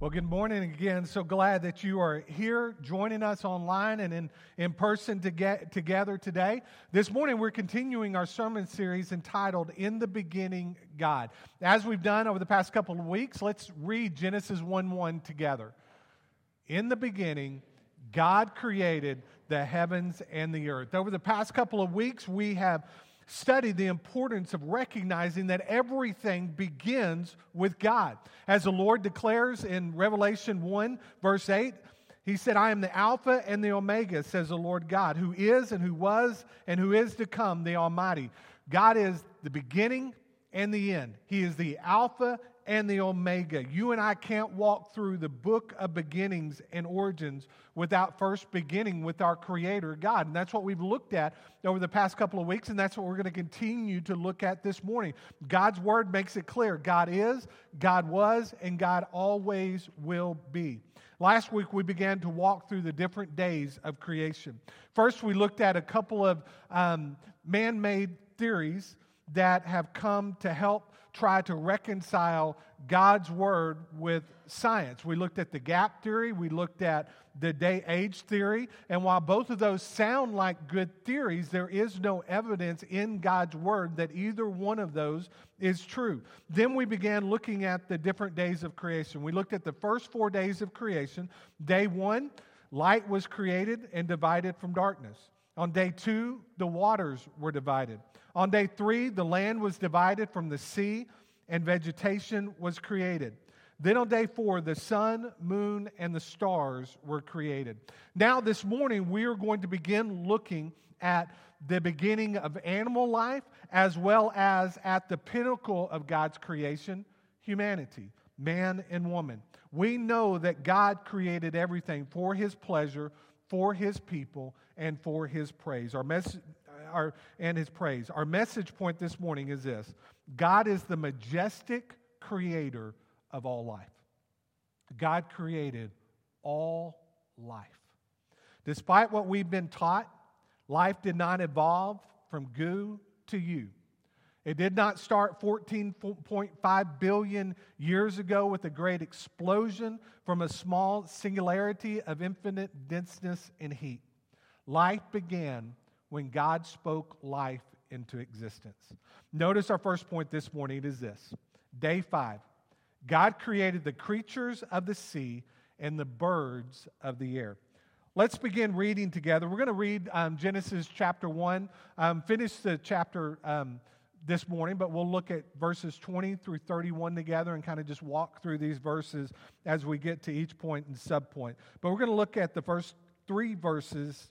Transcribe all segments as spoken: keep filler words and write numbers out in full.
Well, good morning again. So glad that you are here joining us online and in, in person to get together today. This morning, we're continuing our sermon series entitled, In the Beginning, God. As we've done over the past couple of weeks, let's read Genesis one one together. In the beginning, God created the heavens and the earth. Over the past couple of weeks, we have study the importance of recognizing that everything begins with God. As the Lord declares in Revelation one, verse eight, He said, I am the Alpha and the Omega, says the Lord God, who is and who was and who is to come, the Almighty. God is the beginning and the end. He is the Alpha and the Omega. You and I can't walk through the book of beginnings and origins without first beginning with our Creator, God. And that's what we've looked at over the past couple of weeks, and that's what we're going to continue to look at this morning. God's Word makes it clear. God is, God was, and God always will be. Last week, we began to walk through the different days of creation. First, we looked at a couple of um, man-made theories that have come to help try to reconcile God's Word with science. We looked at the gap theory. We looked at the day-age theory. And while both of those sound like good theories, there is no evidence in God's Word that either one of those is true. Then we began looking at the different days of creation. We looked at the first four days of creation. Day one, light was created and divided from darkness. On day two, the waters were divided. On day three, the land was divided from the sea, and vegetation was created. Then on day four, the sun, moon, and the stars were created. Now this morning, we are going to begin looking at the beginning of animal life, as well as at the pinnacle of God's creation, humanity, man and woman. We know that God created everything for His pleasure, for His people, and for His praise. Our message... Our, and His praise. Our message point this morning is this: God is the majestic creator of all life. God created all life. Despite what we've been taught, life did not evolve from goo to you. It did not start fourteen point five billion years ago with a great explosion from a small singularity of infinite denseness and heat. Life began when God spoke life into existence. Notice our first point this morning is this. Day five, God created the creatures of the sea and the birds of the air. Let's begin reading together. We're going to read um, Genesis chapter one, um, finish the chapter um, this morning, but we'll look at verses twenty through thirty-one together and kind of just walk through these verses as we get to each point and subpoint. But we're going to look at the first three verses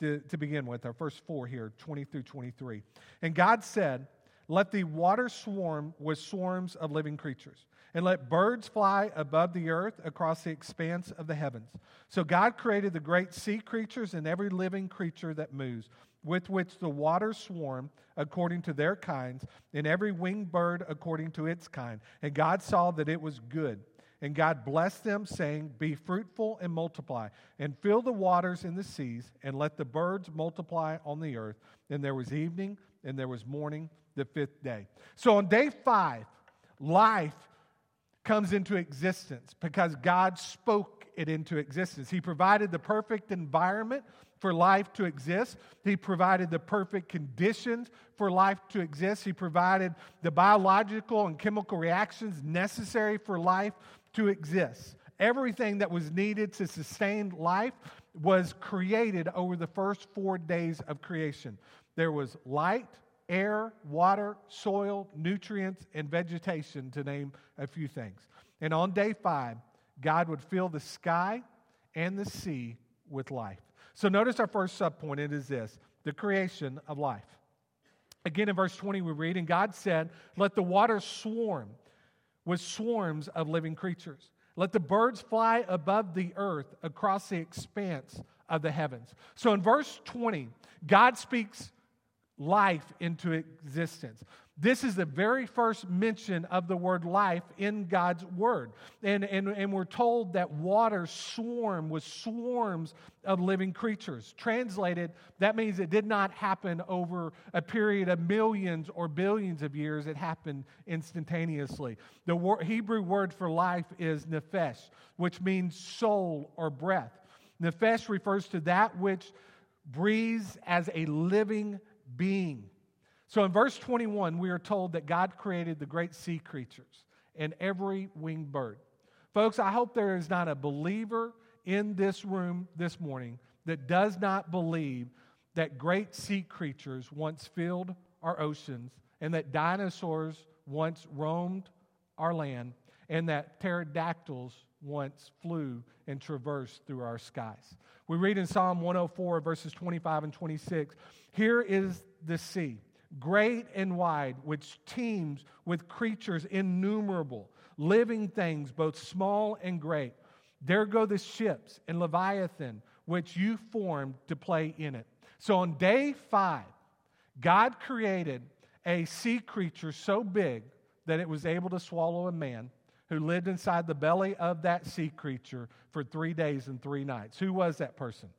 To, to begin with, our first four here, twenty through twenty-three. And God said, let the water swarm with swarms of living creatures, and let birds fly above the earth across the expanse of the heavens. So God created the great sea creatures and every living creature that moves, with which the waters swarm according to their kinds, and every winged bird according to its kind. And God saw that it was good. And God blessed them, saying, be fruitful and multiply, and fill the waters in the seas, and let the birds multiply on the earth. And there was evening, and there was morning, the fifth day. So on day five, life comes into existence because God spoke it into existence. He provided the perfect environment for life to exist. He provided the perfect conditions for life to exist. He provided the biological and chemical reactions necessary for life to exist. Everything that was needed to sustain life was created over the first four days of creation. There was light, air, water, soil, nutrients, and vegetation, to name a few things. And on day five, God would fill the sky and the sea with life. So notice our first subpoint, it is this, the creation of life. Again, in verse twenty, we read, and God said, let the waters swarm with swarms of living creatures. Let the birds fly above the earth across the expanse of the heavens. So in verse twenty, God speaks life into existence. This is the very first mention of the word life in God's word. And, and, and we're told that water swarmed with swarms of living creatures. Translated, that means it did not happen over a period of millions or billions of years. It happened instantaneously. The wor- Hebrew word for life is nephesh, which means soul or breath. Nephesh refers to that which breathes as a living being. So in verse twenty-one, we are told that God created the great sea creatures and every winged bird. Folks, I hope there is not a believer in this room this morning that does not believe that great sea creatures once filled our oceans, and that dinosaurs once roamed our land, and that pterodactyls once flew and traversed through our skies. We read in Psalm one oh four, verses twenty-five and twenty-six, "Here is the sea, great and wide, which teems with creatures innumerable, living things both small and great. There go the ships and Leviathan, which you formed to play in it." So on day five, God created a sea creature so big that it was able to swallow a man who lived inside the belly of that sea creature for three days and three nights. Who was that person?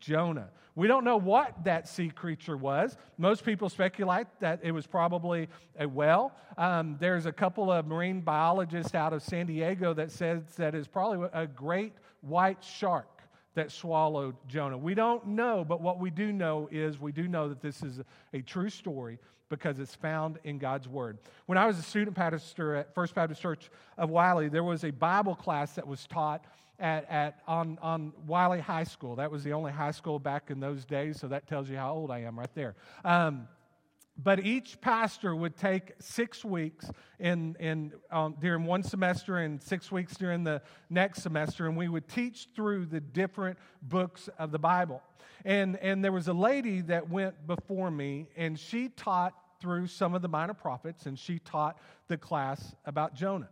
Jonah. We don't know what that sea creature was. Most people speculate that it was probably a whale. Um, there's a couple of marine biologists out of San Diego that says that it's probably a great white shark that swallowed Jonah. We don't know, but what we do know is we do know that this is a true story because it's found in God's Word. When I was a student pastor at First Baptist Church of Wiley, there was a Bible class that was taught At, at on, on Wiley High School. That was the only high school back in those days, so that tells you how old I am right there. Um, but each pastor would take six weeks in, in, um, during one semester and six weeks during the next semester, and we would teach through the different books of the Bible. And, and there was a lady that went before me, and she taught through some of the minor prophets, and she taught the class about Jonah.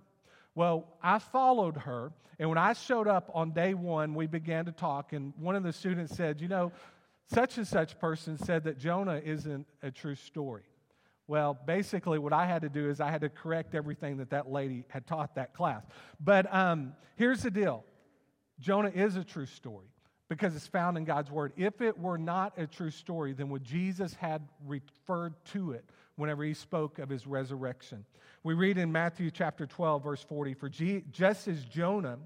Well, I followed her, and when I showed up on day one, we began to talk, and one of the students said, you know, such and such person said that Jonah isn't a true story. Well, basically what I had to do is I had to correct everything that that lady had taught that class. But um, here's the deal. Jonah is a true story because it's found in God's Word. If it were not a true story, then would Jesus had referred to it whenever he spoke of his resurrection? We read in Matthew chapter twelve, verse forty, "For just as Jonah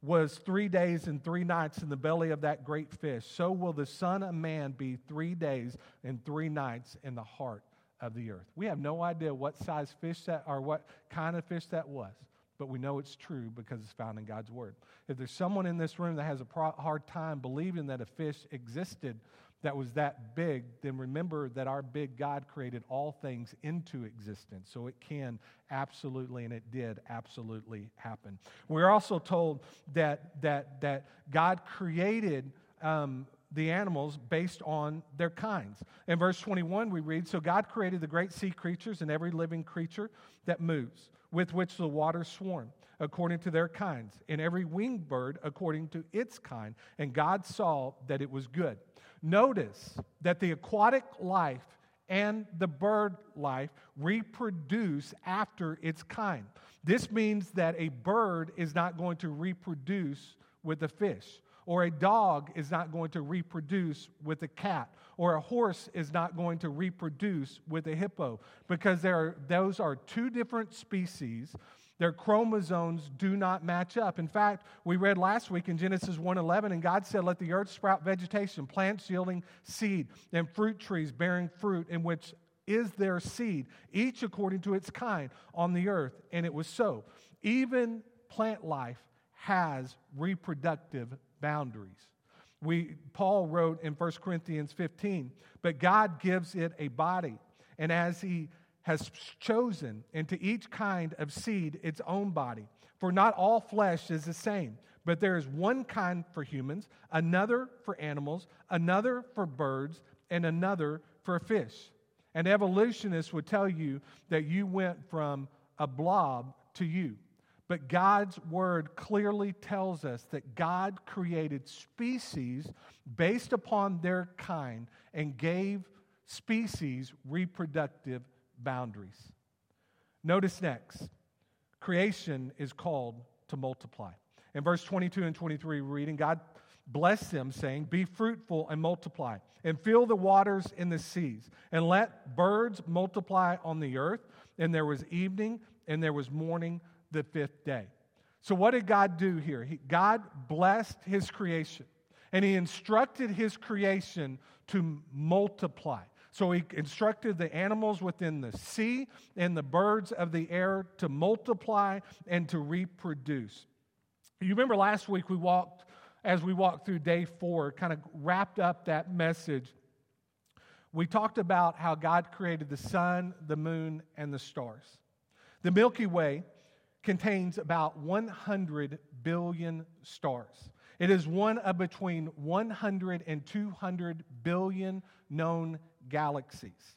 was three days and three nights in the belly of that great fish, so will the Son of Man be three days and three nights in the heart of the earth." We have no idea what size fish that, or what kind of fish that was, but we know it's true because it's found in God's Word. If there's someone in this room that has a pro- hard time believing that a fish existed that was that big, then remember that our big God created all things into existence. So it can absolutely, and it did absolutely happen. We're also told that that that God created um, the animals based on their kinds. In verse twenty-one, we read, "So God created the great sea creatures and every living creature that moves, with which the waters swarm, according to their kinds, and every winged bird according to its kind. And God saw that it was good." Notice that the aquatic life and the bird life reproduce after its kind. This means that a bird is not going to reproduce with a fish, or a dog is not going to reproduce with a cat, or a horse is not going to reproduce with a hippo, because there are, those are two different species. Their chromosomes do not match up. In fact, we read last week in Genesis one eleven, and God said, "Let the earth sprout vegetation, plants yielding seed, and fruit trees bearing fruit in which is their seed, each according to its kind on the earth." And it was so. Even plant life has reproductive boundaries. We Paul wrote in First Corinthians fifteen, "But God gives it a body, and as he has chosen into each kind of seed its own body. For not all flesh is the same, but there is one kind for humans, another for animals, another for birds, and another for fish." An evolutionist would tell you that you went from a blob to you. But God's Word clearly tells us that God created species based upon their kind and gave species reproductive boundaries. Notice next, creation is called to multiply. In verse twenty-two and twenty-three, we're reading, God blessed them, saying, be fruitful and multiply, and fill the waters in the seas, and let birds multiply on the earth. And there was evening, and there was morning the fifth day. So what did God do here? He, God blessed his creation, and he instructed his creation to multiply. So he instructed the animals within the sea and the birds of the air to multiply and to reproduce. You remember last week we walked, as we walked through day four, kind of wrapped up that message. We talked about how God created the sun, the moon, and the stars. The Milky Way contains about one hundred billion stars. It is one of between one hundred and two hundred billion known galaxies.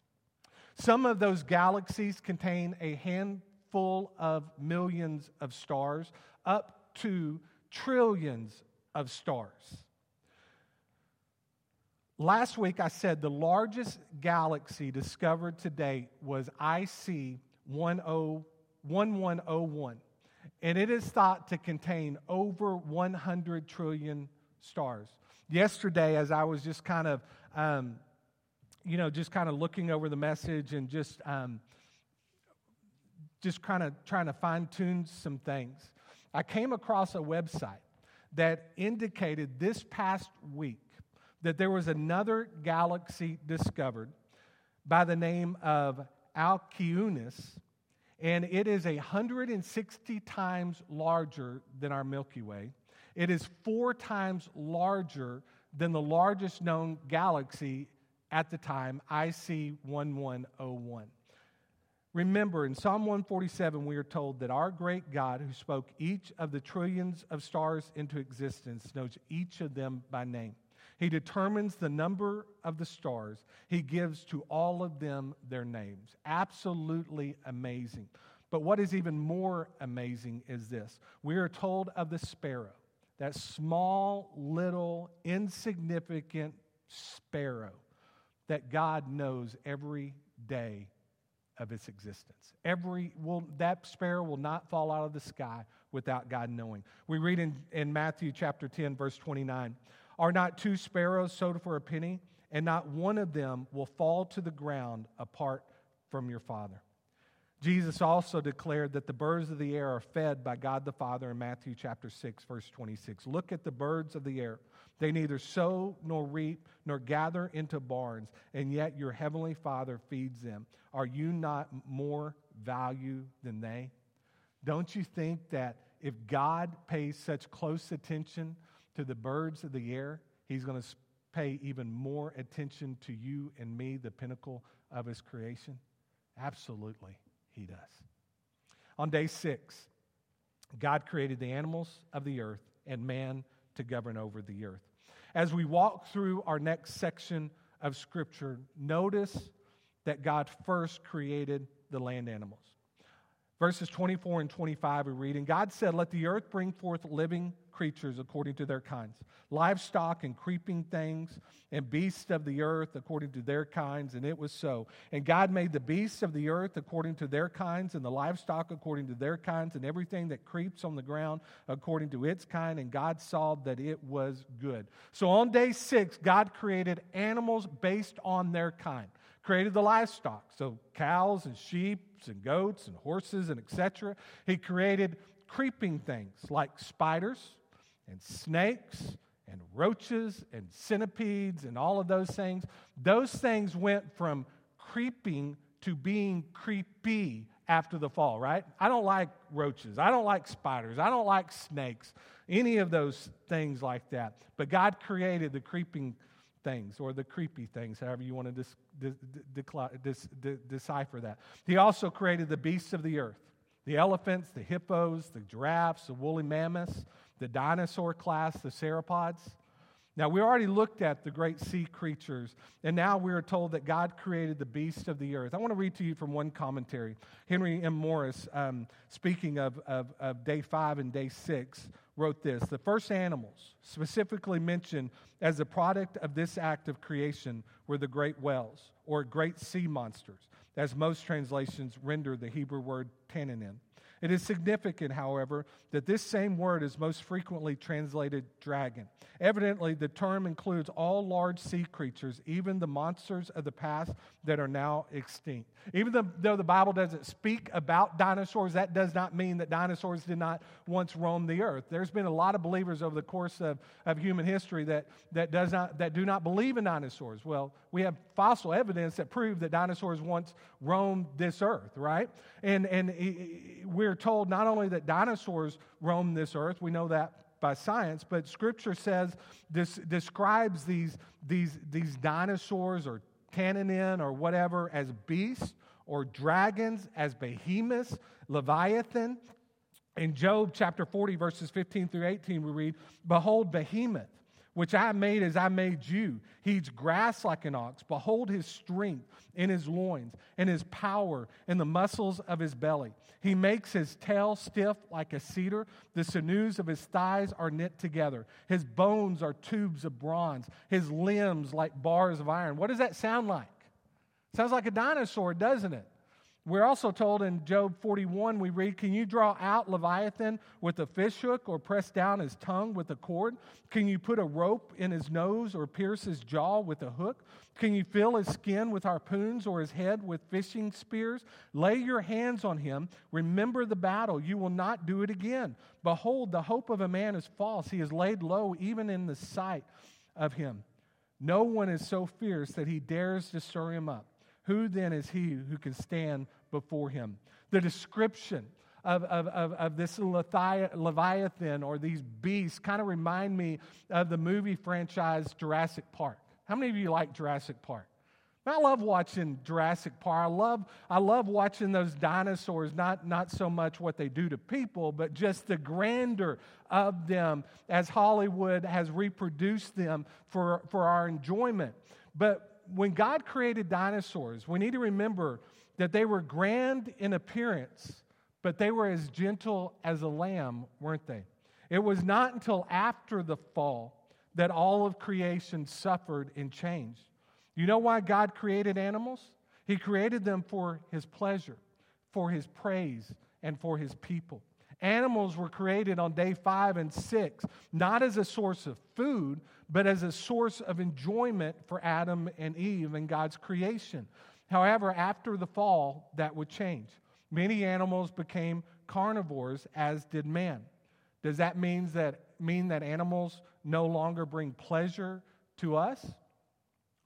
Some of those galaxies contain a handful of millions of stars, up to trillions of stars. Last week I said the largest galaxy discovered to date was I C eleven oh one, and it is thought to contain over one hundred trillion stars. Yesterday, as I was just kind of, um, you know, just kind of looking over the message and just, um, just kind of trying to fine-tune some things, I came across a website that indicated this past week that there was another galaxy discovered by the name of Alciunus, and it is one hundred sixty times larger than our Milky Way. It is four times larger than the largest known galaxy at the time, I C eleven oh one. Remember, in Psalm one forty-seven, we are told that our great God, who spoke each of the trillions of stars into existence, knows each of them by name. He determines the number of the stars. He gives to all of them their names. Absolutely amazing. But what is even more amazing is this. We are told of the sparrow, that small, little, insignificant sparrow, that God knows every day of its existence. Every will, that sparrow will not fall out of the sky without God knowing. We read in, in Matthew chapter ten, verse twenty-nine, are not two sparrows sold for a penny, and not one of them will fall to the ground apart from your Father. Jesus also declared that the birds of the air are fed by God the Father in Matthew chapter six, verse twenty-six. Look at the birds of the air. They neither sow nor reap nor gather into barns, and yet your heavenly Father feeds them. Are you not more value than they? Don't you think that if God pays such close attention to the birds of the air, he's going to pay even more attention to you and me, the pinnacle of his creation? Absolutely. He does. On day six, God created the animals of the earth and man to govern over the earth. As we walk through our next section of Scripture, notice that God first created the land animals. Verses twenty-four and twenty-five we read, and God said, let the earth bring forth living creatures according to their kinds, livestock and creeping things, and beasts of the earth according to their kinds, and it was so. And God made the beasts of the earth according to their kinds, and the livestock according to their kinds, and everything that creeps on the ground according to its kind, and God saw that it was good. So on day six, God created animals based on their kind, created the livestock, so cows and sheep and goats and horses and et cetera. He created creeping things like spiders and snakes and roaches and centipedes and all of those things. Those things went from creeping to being creepy after the fall, right? I don't like roaches. I don't like spiders. I don't like snakes, any of those things like that. But God created the creeping things or the creepy things, however you want to dis- dis- dis- dis- decipher that. He also created the beasts of the earth. The elephants, the hippos, the giraffes, the woolly mammoths, the dinosaur class, the sauropods. Now, we already looked at the great sea creatures, and now we are told that God created the beasts of the earth. I want to read to you from one commentary. Henry M. Morris, um, speaking of, of, of day five and day six, wrote this. The first animals specifically mentioned as the product of this act of creation were the great whales, or great sea monsters. as most translations render the Hebrew word tannin. It is significant, however, that this same word is most frequently translated dragon. Evidently, the term includes all large sea creatures, even the monsters of the past that are now extinct. Even though the Bible doesn't speak about dinosaurs, that does not mean that dinosaurs did not once roam the earth. There's been a lot of believers over the course of, of human history that, that, does not, that do not believe in dinosaurs. Well, we have fossil evidence that prove that dinosaurs once roamed this earth, right? And, and we're We're told not only that dinosaurs roam this earth, we know that by science, but Scripture says this describes these these these dinosaurs or tannin or whatever as beasts or dragons, as behemoths, Leviathan. In Job chapter forty, verses fifteen through eighteen, we read, "Behold, behemoth, which I made as I made you. He eats grass like an ox. Behold his strength in his loins, and his power in the muscles of his belly. He makes his tail stiff like a cedar. The sinews of his thighs are knit together. His bones are tubes of bronze. His limbs like bars of iron." What does that sound like? Sounds like a dinosaur, doesn't it? We're also told in Job forty-one, we read, "Can you draw out Leviathan with a fishhook, or press down his tongue with a cord? Can you put a rope in his nose, or pierce his jaw with a hook? Can you fill his skin with harpoons, or his head with fishing spears? Lay your hands on him. Remember the battle. You will not do it again. Behold, the hope of a man is false. He is laid low even in the sight of him. No one is so fierce that he dares to stir him up. Who then is he who can stand before him?" The description of, of, of, of this Leviathan or these beasts kind of remind me of the movie franchise Jurassic Park. How many of you like Jurassic Park? I love watching Jurassic Park. I love, I love watching those dinosaurs, not, not so much what they do to people, but just the grandeur of them as Hollywood has reproduced them for, for our enjoyment. But when God created dinosaurs, we need to remember that they were grand in appearance, but they were as gentle as a lamb, weren't they? It was not until after the fall that all of creation suffered and changed. You know why God created animals? He created them for His pleasure, for His praise, and for His people. Animals were created on day five and six, not as a source of food, but as a source of enjoyment for Adam and Eve and God's creation. However, after the fall, that would change. Many animals became carnivores, as did man. Does that mean that, mean that animals no longer bring pleasure to us?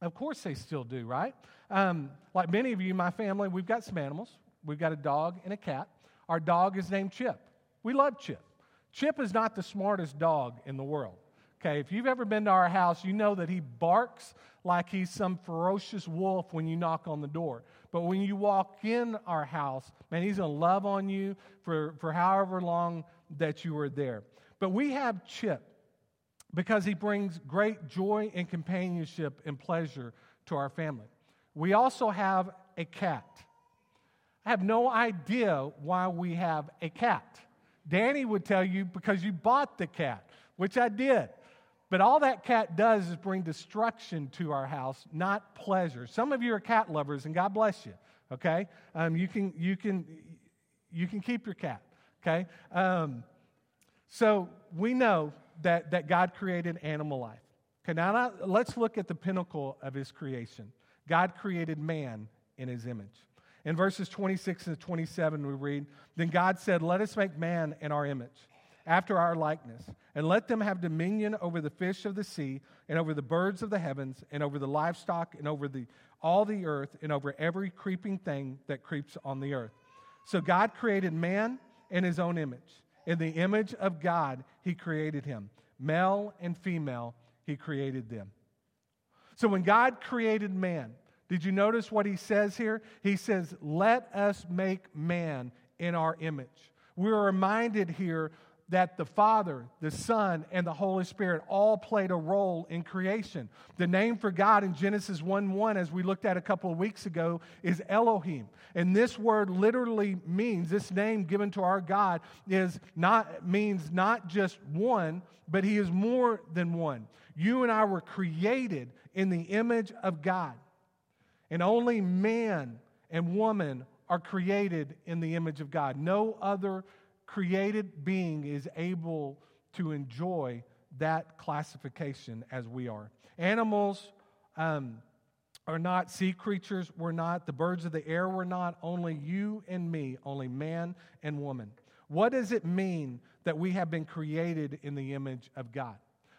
Of course they still do, right? Um, like many of you, my family, we've got some animals. We've got a dog and a cat. Our dog is named Chip. We love Chip. Chip is not the smartest dog in the world. Okay, if you've ever been to our house, you know that he barks like he's some ferocious wolf when you knock on the door. But when you walk in our house, man, he's going to love on you for, for however long that you were there. But we have Chip because he brings great joy and companionship and pleasure to our family. We also have a cat. I have no idea why we have a cat. Danny would tell you because you bought the cat, which I did. But all that cat does is bring destruction to our house, not pleasure. Some of you are cat lovers, and God bless you, okay? Um, you can you can, you can keep your cat, okay? Um, so we know that, that God created animal life. Okay, now not, let's look at the pinnacle of His creation. God created man in His image. In verses twenty-six and twenty-seven, we read, "Then God said, let us make man in our image, after our likeness, and let them have dominion over the fish of the sea, and over the birds of the heavens, and over the livestock, and over the all the earth, and over every creeping thing that creeps on the earth." So God created man in His own image. In the image of God, He created him. Male and female, He created them. So when God created man, did you notice what He says here? He says, let us make man in our image. We're reminded here that the Father, the Son, and the Holy Spirit all played a role in creation. The name for God in Genesis one one, as we looked at a couple of weeks ago, is Elohim. And this word literally means, this name given to our God is not means not just one, but He is more than one. You and I were created in the image of God. And only man and woman are created in the image of God. No other created being is able to enjoy that classification as we are. Animals um, are not, sea creatures we're not, the birds of the air we're not, only you and me, only man and woman. What does it mean that we have been created in the image of God?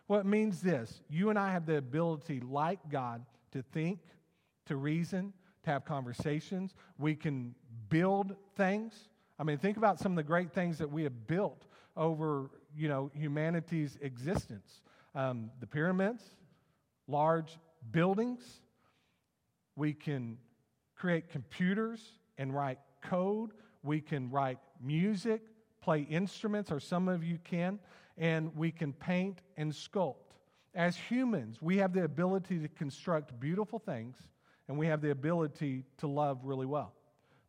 Well, it means this. You and I have the ability, like God, to think, to reason, to have conversations. We can build things. I mean, think about some of the great things that we have built over, you know, humanity's existence. Um, the pyramids, large buildings. We can create computers and write code. We can write music, play instruments, or some of you can, and we can paint and sculpt. As humans, we have the ability to construct beautiful things, and we have the ability to love really well.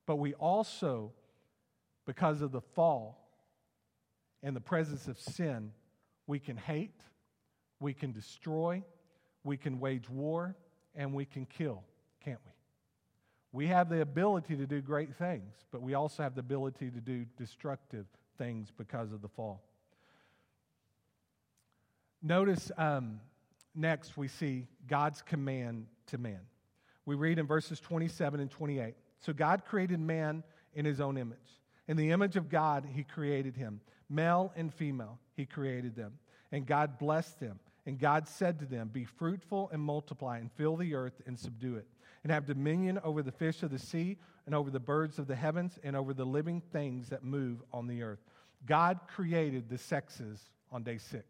But we also, because of the fall and the presence of sin, we can hate, we can destroy, we can wage war, and we can kill, can't we? We have the ability to do great things, but we also have the ability to do destructive things because of the fall. Notice um, next we see God's command to man. We read in verses twenty-seven and twenty-eight. So God created man in his own image. In the image of God, he created him. Male and female, he created them. And God blessed them. And God said to them, be fruitful and multiply and fill the earth and subdue it. And have dominion over the fish of the sea and over the birds of the heavens and over the living things that move on the earth. God created the sexes on day six.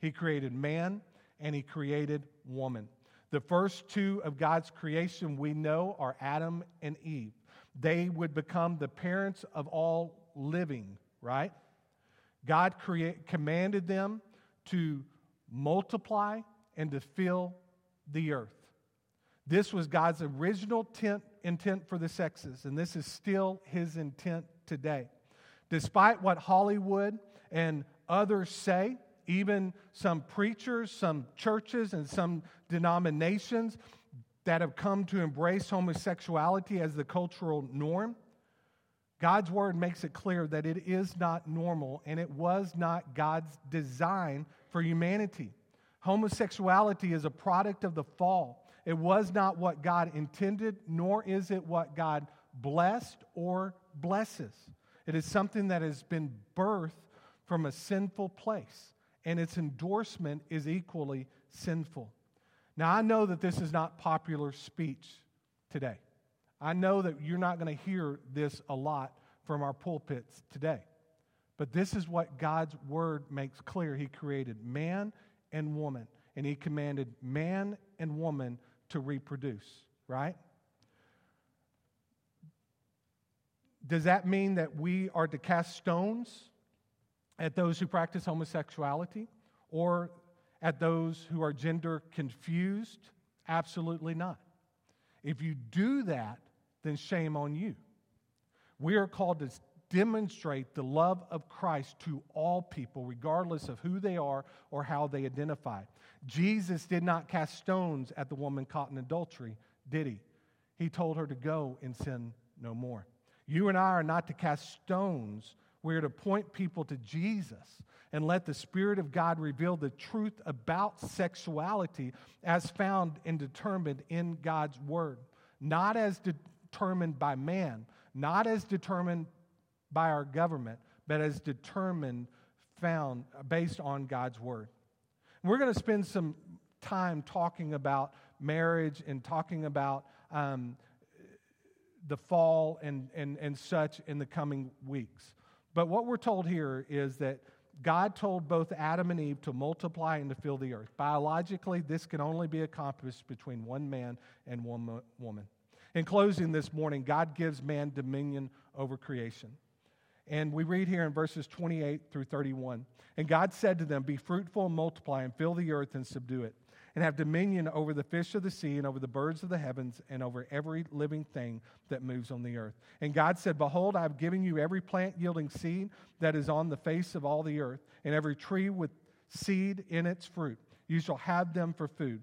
He created man and he created woman. The first two of God's creation we know are Adam and Eve. They would become the parents of all living, right? God create, commanded them to multiply and to fill the earth. This was God's original intent, intent for the sexes, and this is still his intent today. Despite what Hollywood and others say, even some preachers, some churches, and some denominations that have come to embrace homosexuality as the cultural norm, God's word makes it clear that it is not normal, and it was not God's design for humanity. Homosexuality is a product of the fall. It was not what God intended, nor is it what God blessed or blesses. It is something that has been birthed from a sinful place, and its endorsement is equally sinful. Now, I know that this is not popular speech today. I know that you're not going to hear this a lot from our pulpits today. But this is what God's word makes clear. He created man and woman, and he commanded man and woman to reproduce, right? Does that mean that we are to cast stones at those who practice homosexuality or at those who are gender confused? Absolutely not. If you do that, then shame on you. We are called to demonstrate the love of Christ to all people, regardless of who they are or how they identify. Jesus did not cast stones at the woman caught in adultery, did he? He told her to go and sin no more. You and I are not to cast stones. We're to point people to Jesus and let the Spirit of God reveal the truth about sexuality as found and determined in God's Word, not as determined by man, not as determined by our government, but as determined, found, based on God's Word. We're going to spend some time talking about marriage and talking about um, the fall and, and, and such in the coming weeks. But what we're told here is that God told both Adam and Eve to multiply and to fill the earth. Biologically, this can only be accomplished between one man and one woman. In closing this morning, God gives man dominion over creation. And we read here in verses twenty-eight through thirty-one, and God said to them, be fruitful and multiply and fill the earth and subdue it, and have dominion over the fish of the sea and over the birds of the heavens and over every living thing that moves on the earth. And God said, behold, I have given you every plant yielding seed that is on the face of all the earth, and every tree with seed in its fruit. You shall have them for food.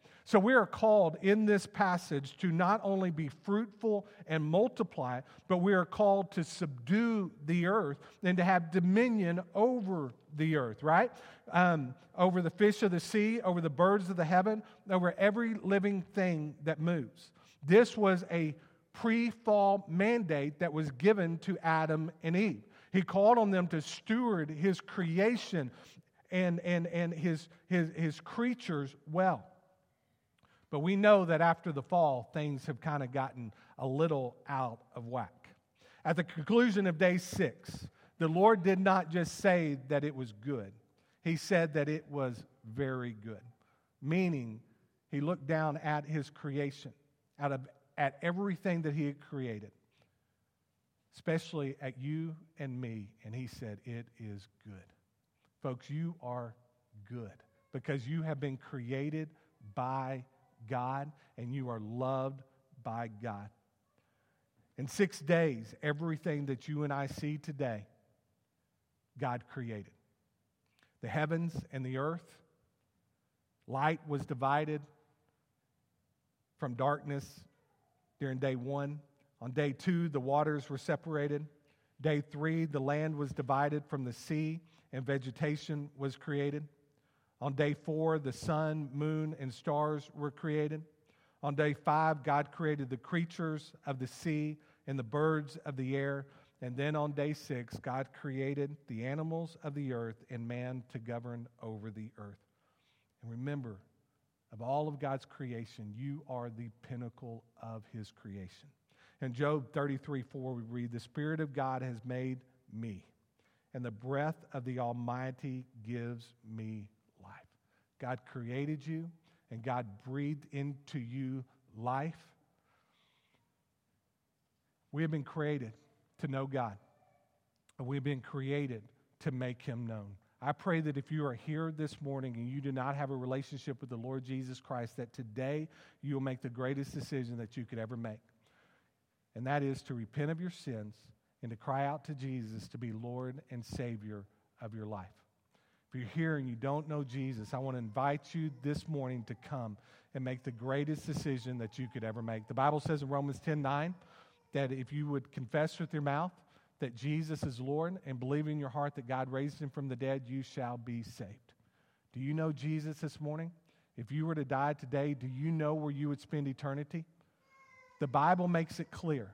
So we are called in this passage to not only be fruitful and multiply, but we are called to subdue the earth and to have dominion over the earth, right? Um, over the fish of the sea, over the birds of the heaven, over every living thing that moves. This was a pre-fall mandate that was given to Adam and Eve. He called on them to steward his creation and, and, and his, his, his creatures well. But we know that after the fall, things have kind of gotten a little out of whack. At the conclusion of day six, the Lord did not just say that it was good. He said that it was very good, meaning he looked down at his creation, out of at everything that he had created, especially at you and me, and he said, it is good. Folks, you are good because you have been created by God and you are loved by God. In six days, everything that you and I see today, God created. The heavens and the earth, light was divided from darkness during day one. On day two, the waters were separated. Day three, the land was divided from the sea and vegetation was created. On day four, the sun, moon, and stars were created. On day five, God created the creatures of the sea and the birds of the air. And then on day six, God created the animals of the earth and man to govern over the earth. And remember, of all of God's creation, you are the pinnacle of his creation. In Job thirty-three four, we read, the Spirit of God has made me, and the breath of the Almighty gives me life. God created you, and God breathed into you life. We have been created to know God, and we have been created to make him known. I pray that if you are here this morning and you do not have a relationship with the Lord Jesus Christ, that today you will make the greatest decision that you could ever make. And that is to repent of your sins and to cry out to Jesus to be Lord and Savior of your life. If you're here and you don't know Jesus, I want to invite you this morning to come and make the greatest decision that you could ever make. The Bible says in Romans ten nine that if you would confess with your mouth that Jesus is Lord and believe in your heart that God raised him from the dead, you shall be saved. Do you know Jesus this morning? If you were to die today, do you know where you would spend eternity? The Bible makes it clear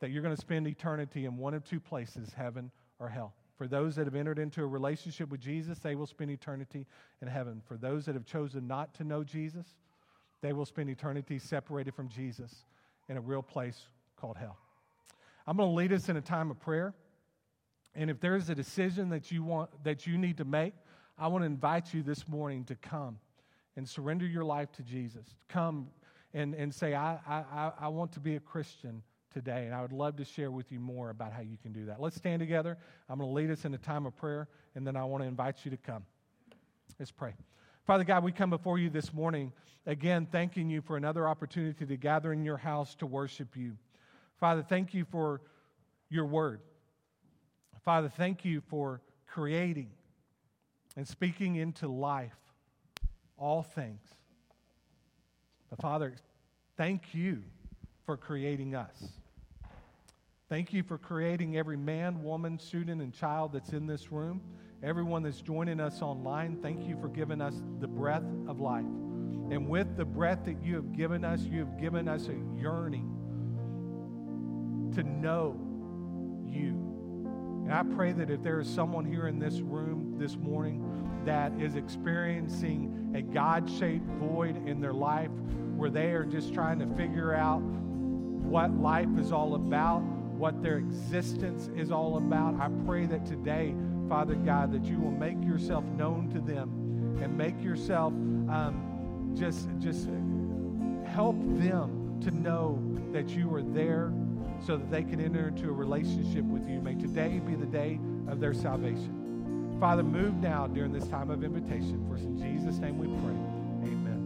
that you're going to spend eternity in one of two places, heaven or hell. For those that have entered into a relationship with Jesus, they will spend eternity in heaven. For those that have chosen not to know Jesus, they will spend eternity separated from Jesus in a real place called hell. I'm going to lead us in a time of prayer, and if there is a decision that you want, that you need to make, I want to invite you this morning to come and surrender your life to Jesus. Come and, and say, I, I, I want to be a Christian today, and I would love to share with you more about how you can do that. Let's stand together. I'm going to lead us in a time of prayer, and then I want to invite you to come. Let's pray. Father God, we come before you this morning, again, thanking you for another opportunity to gather in your house to worship you. Father, thank you for your word. Father, thank you for creating and speaking into life all things. But Father, thank you for creating us. Thank you for creating every man, woman, student, and child that's in this room, everyone that's joining us online. Thank you for giving us the breath of life. And with the breath that you have given us, you have given us a yearning to know you. And I pray that if there is someone here in this room this morning that is experiencing a God-shaped void in their life where they are just trying to figure out what life is all about, what their existence is all about, I pray that today, Father God, that you will make yourself known to them and make yourself um, just, just help them to know that you are there so that they can enter into a relationship with you. May today be the day of their salvation. Father, move now during this time of invitation. For it's in Jesus' name we pray. Amen.